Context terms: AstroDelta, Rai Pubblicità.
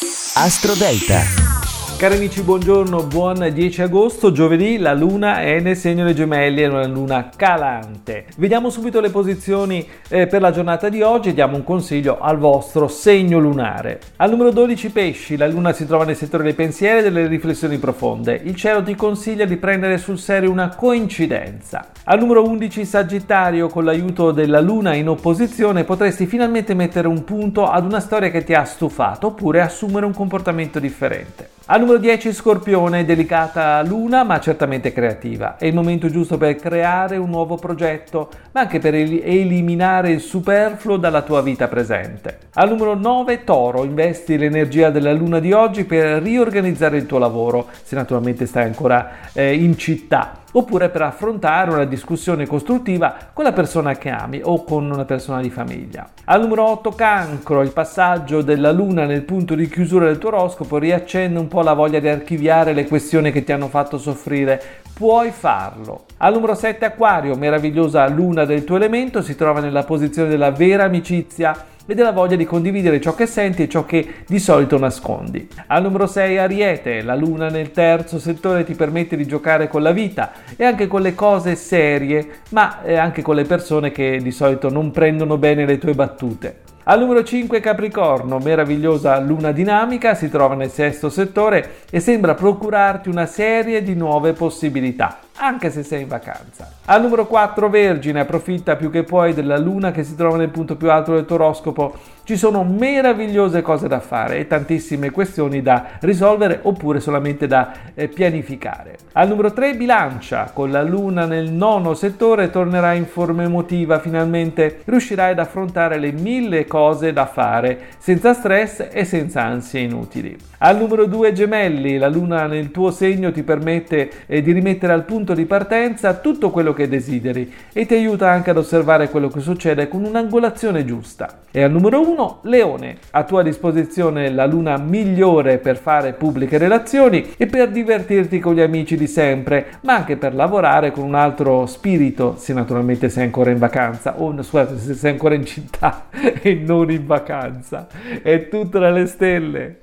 AstroDelta. Cari amici, buongiorno, buon 10 agosto, giovedì, la luna è nel segno dei gemelli, è una luna calante. Vediamo subito le posizioni per la giornata di oggi e diamo un consiglio al vostro segno lunare. Al numero 12 pesci, la luna si trova nel settore dei pensieri e delle riflessioni profonde. Il cielo ti consiglia di prendere sul serio una coincidenza. Al numero 11 sagittario, con l'aiuto della luna in opposizione potresti finalmente mettere un punto ad una storia che ti ha stufato oppure assumere un comportamento differente. Al numero 10 Scorpione, delicata luna ma certamente creativa. È il momento giusto per creare un nuovo progetto, ma anche per eliminare il superfluo dalla tua vita presente. Al numero 9 Toro, investi l'energia della luna di oggi per riorganizzare il tuo lavoro, se naturalmente stai ancora in città, oppure per affrontare una discussione costruttiva con la persona che ami o con una persona di famiglia. Al numero 8 Cancro, il passaggio della luna nel punto di chiusura del tuo oroscopo riaccende un po' la voglia di archiviare le questioni che ti hanno fatto soffrire. Puoi farlo. Al numero 7 Acquario, meravigliosa luna del tuo elemento, si trova nella posizione della vera amicizia e della voglia di condividere ciò che senti e ciò che di solito nascondi. Al numero 6 Ariete, la luna nel terzo settore ti permette di giocare con la vita e anche con le cose serie, ma anche con le persone che di solito non prendono bene le tue battute. Al numero 5 Capricorno, meravigliosa luna dinamica, si trova nel sesto settore e sembra procurarti una serie di nuove possibilità, anche se sei in vacanza. Al numero 4 Vergine, approfitta più che puoi della luna che si trova nel punto più alto del tuo oroscopo. Ci sono meravigliose cose da fare e tantissime questioni da risolvere oppure solamente da pianificare. Al numero 3 Bilancia, con la luna nel nono settore tornerai in forma emotiva, finalmente riuscirai ad affrontare le mille cose da fare senza stress e senza ansie inutili. Al numero 2 Gemelli, la luna nel tuo segno ti permette di rimettere al punto di partenza tutto quello che desideri e ti aiuta anche ad osservare quello che succede con un'angolazione giusta. E al numero 1 Leone, a tua disposizione la luna migliore per fare pubbliche relazioni e per divertirti con gli amici di sempre, ma anche per lavorare con un altro spirito, se naturalmente sei ancora in vacanza o scusate, se sei ancora in città e non in vacanza. È tutto dalle stelle.